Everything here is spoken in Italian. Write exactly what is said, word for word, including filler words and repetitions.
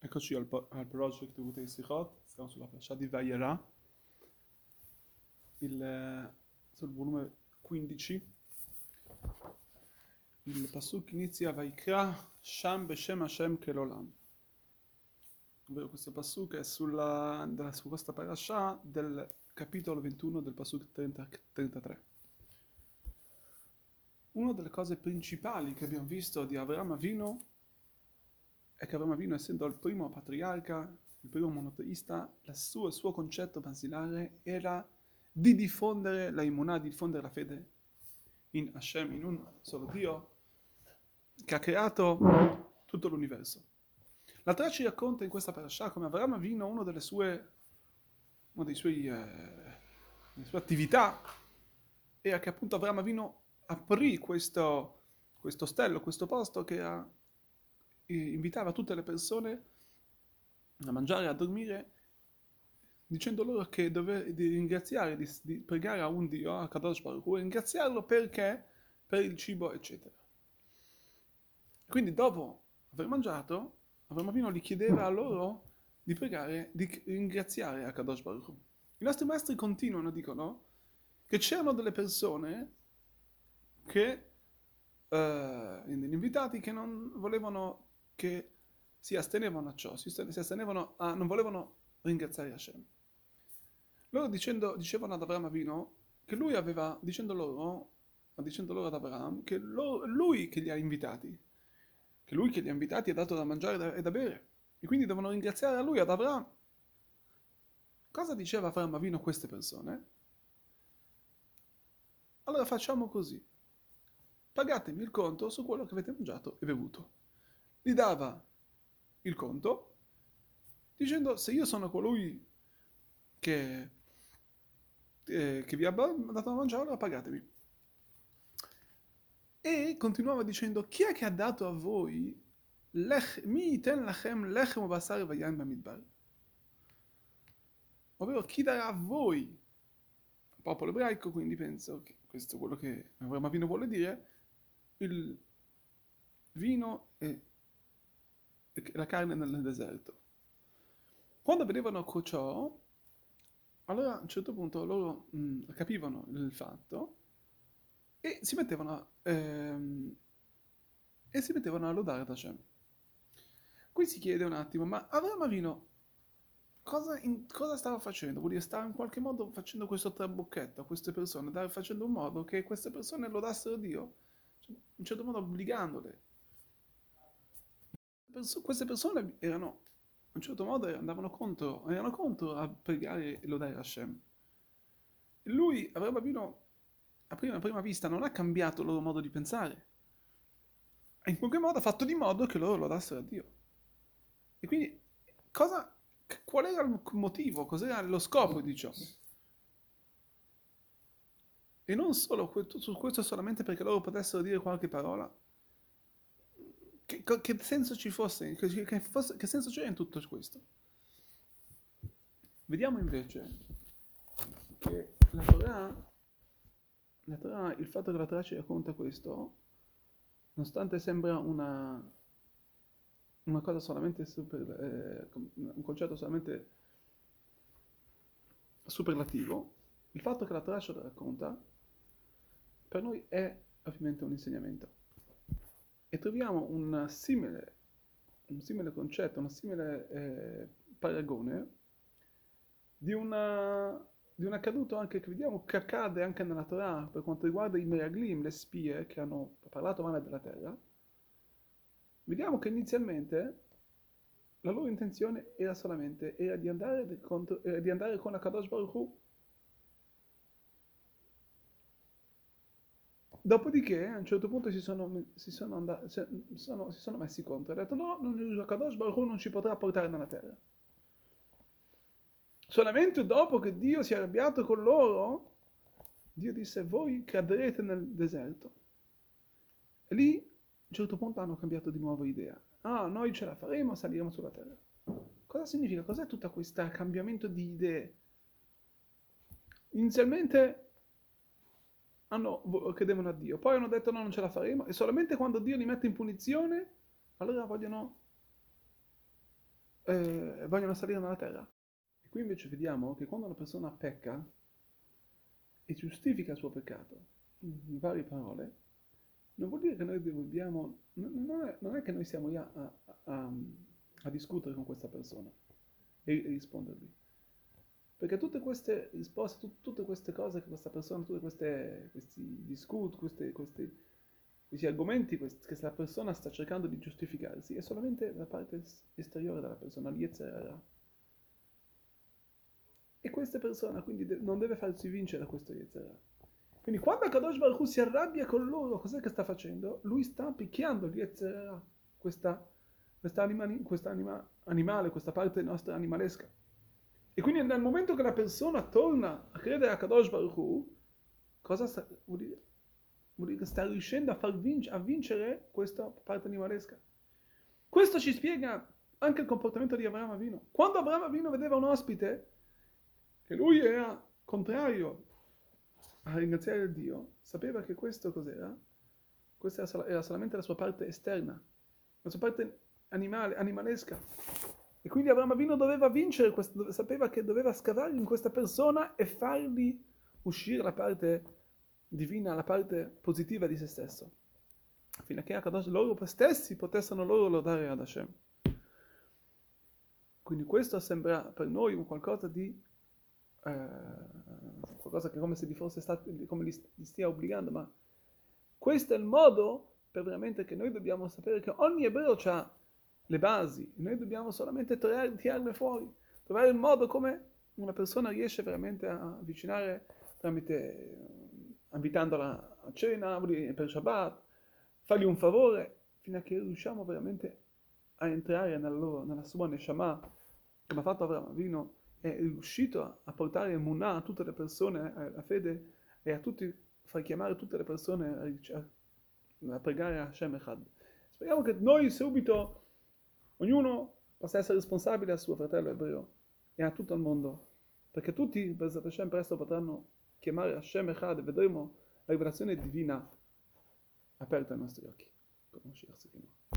Eccoci al, al project Utei Sichot, siamo sulla parasha di Vayera, il, sul volume quindici. Il pasuk inizia Vaikra, Sham Be Shem Hashem Kelolam. Ovvero questo pasuk è sulla, su questa parasha del capitolo ventuno del pasuk trenta, trentatré. Una delle cose principali che abbiamo visto di Avraham Avinu è che Avraham Avinu, essendo il primo patriarca, il primo monoteista, la sua, il suo concetto basilare era di diffondere la Imunà, di diffondere la fede in Hashem, in un solo Dio che ha creato tutto l'universo. La Torah ci racconta in questa parasha come Avraham Avinu, uno delle sue, uno dei suoi, eh, delle sue attività era che appunto Avraham Avinu aprì questo, questo ostello, questo posto che ha invitava tutte le persone a mangiare, a dormire, dicendo loro che doveva di ringraziare, di, di pregare a un Dio, a Kadosh Baruch Hu, e ringraziarlo perché? Per il cibo, eccetera. Quindi dopo aver mangiato, Avraham Avinu gli chiedeva a loro di pregare, di ringraziare a Kadosh Baruch Hu. I nostri maestri continuano, dicono, che c'erano delle persone che, eh, gli invitati, che non volevano, che si astenevano a ciò, si astenevano a, non volevano ringraziare Hashem. Loro dicendo, dicevano ad Avraham Avinu che lui aveva, dicendo loro, dicendo loro ad Avraham, che lo, lui che li ha invitati, che lui che li ha invitati ha dato da mangiare e da bere, e quindi devono ringraziare a lui, ad Avraham. Cosa diceva Avraham Avinu a queste persone? Allora facciamo così, pagatemi il conto su quello che avete mangiato e bevuto. Gli dava il conto, dicendo: se io sono colui che, eh, che vi ha dato da mangiare, allora pagatemi. E continuava dicendo: chi è che ha dato a voi lech, mi iten lachem lechem basar vayaim bamidbar? Ovvero, chi darà a voi, il popolo ebraico, quindi penso che questo è quello che Avraham Avinu vuole dire, il vino e la carne nel deserto. Quando vedevano ciò, allora a un certo punto loro mh, capivano il fatto e si mettevano a, ehm, e si mettevano a lodare Hashem. Qui si chiede un attimo, ma Avraham Avinu cosa, in, cosa stava facendo? Vuol dire stava in qualche modo facendo questo trabocchetto a queste persone, dare, facendo in modo che queste persone lodassero Dio, cioè, in un certo modo obbligandole. Queste persone erano, in un certo modo, andavano contro, erano contro a pregare e lodare Hashem. E lui, Avraham Avinu, a prima, a prima vista, non ha cambiato il loro modo di pensare. E in qualche modo ha fatto di modo che loro lodassero a Dio. E quindi, cosa, qual era il motivo, cos'era lo scopo di ciò? E non solo, su questo solamente perché loro potessero dire qualche parola, Che, che senso ci fosse, che, che, fosse, che senso c'è in tutto questo? Vediamo invece che la Torah, la Torah, il fatto che la Torah ci racconta questo, nonostante sembra una, una cosa solamente super, eh, un concetto solamente superlativo, il fatto che la Torah ce lo racconta, per noi è ovviamente un insegnamento. E troviamo un simile, un simile concetto, un simile eh, paragone di una, di un accaduto anche che vediamo che accade anche nella Torah per quanto riguarda i Meraglim, le spie che hanno parlato male della terra. Vediamo che inizialmente la loro intenzione era solamente era di andare, contro, era di andare con la Kadosh Baruch Hu. Dopodiché, a un certo punto, si sono, si sono, andati, si sono, si sono messi contro. Hanno detto, no, non, Kadosh Baruch Hu non ci potrà portare nella terra. Solamente dopo che Dio si è arrabbiato con loro, Dio disse, voi cadrete nel deserto. E lì, a un certo punto, hanno cambiato di nuovo idea. Ah, noi ce la faremo, saliremo sulla terra. Cosa significa? Cos'è tutto questo cambiamento di idee? Inizialmente hanno, credevano a Dio, poi hanno detto no, non ce la faremo, e solamente quando Dio li mette in punizione allora vogliono eh, vogliono salire nella terra. E qui invece vediamo che quando una persona pecca e giustifica il suo peccato, in varie parole, non vuol dire che noi dobbiamo, non è, non è che noi siamo là a, a, a discutere con questa persona e, e rispondergli. Perché tutte queste risposte, tut, tutte queste cose che questa persona, tutti questi discuti, questi, questi, questi argomenti questi, che la persona sta cercando di giustificarsi, è solamente la parte esteriore della persona, yetzer hara. E questa persona quindi de- non deve farsi vincere a questo yetzer hara. Quindi quando Kadosh Baruch Hu si arrabbia con loro, cos'è che sta facendo? Lui sta picchiando il yetzer hara, questa anima, questa anima, animale, questa parte nostra animalesca. E quindi nel momento che la persona torna a credere a Kadosh Baruch Hu, cosa sta, vuol dire? Vuol dire che sta riuscendo a, far vinc- a vincere questa parte animalesca. Questo ci spiega anche il comportamento di Avraham Avinu. Quando Avraham Avinu vedeva un ospite, che lui era contrario a ringraziare Dio, sapeva che questo cos'era? Questa era, sol- era solamente la sua parte esterna, la sua parte animale, animalesca. E quindi Avraham Avinu doveva vincere, questo, sapeva che doveva scavare in questa persona e fargli uscire la parte divina, la parte positiva di se stesso, fino a che loro stessi potessero loro lodare ad Hashem. Quindi questo sembra per noi un qualcosa di Uh, qualcosa che come se gli fosse stato, come li, li stia obbligando, ma questo è il modo per veramente che noi dobbiamo sapere che ogni ebreo ha le basi, noi dobbiamo solamente tirare, tirarle fuori, trovare il modo come una persona riesce veramente a avvicinare tramite invitandola a cena per Shabbat, fargli un favore, fino a che riusciamo veramente a entrare nella, loro, nella sua neshamah, come ha fatto Avraham Avinu. È riuscito a portare Imunà a tutte le persone, alla fede, e a tutti, far chiamare tutte le persone a, a pregare a Hashem Echad. Speriamo che noi subito, ognuno possa essere responsabile al suo fratello ebreo e a tutto il mondo, perché tutti, Bezrat Hashem, presto potranno chiamare Hashem Echad e vedremo la rivelazione divina aperta ai nostri occhi.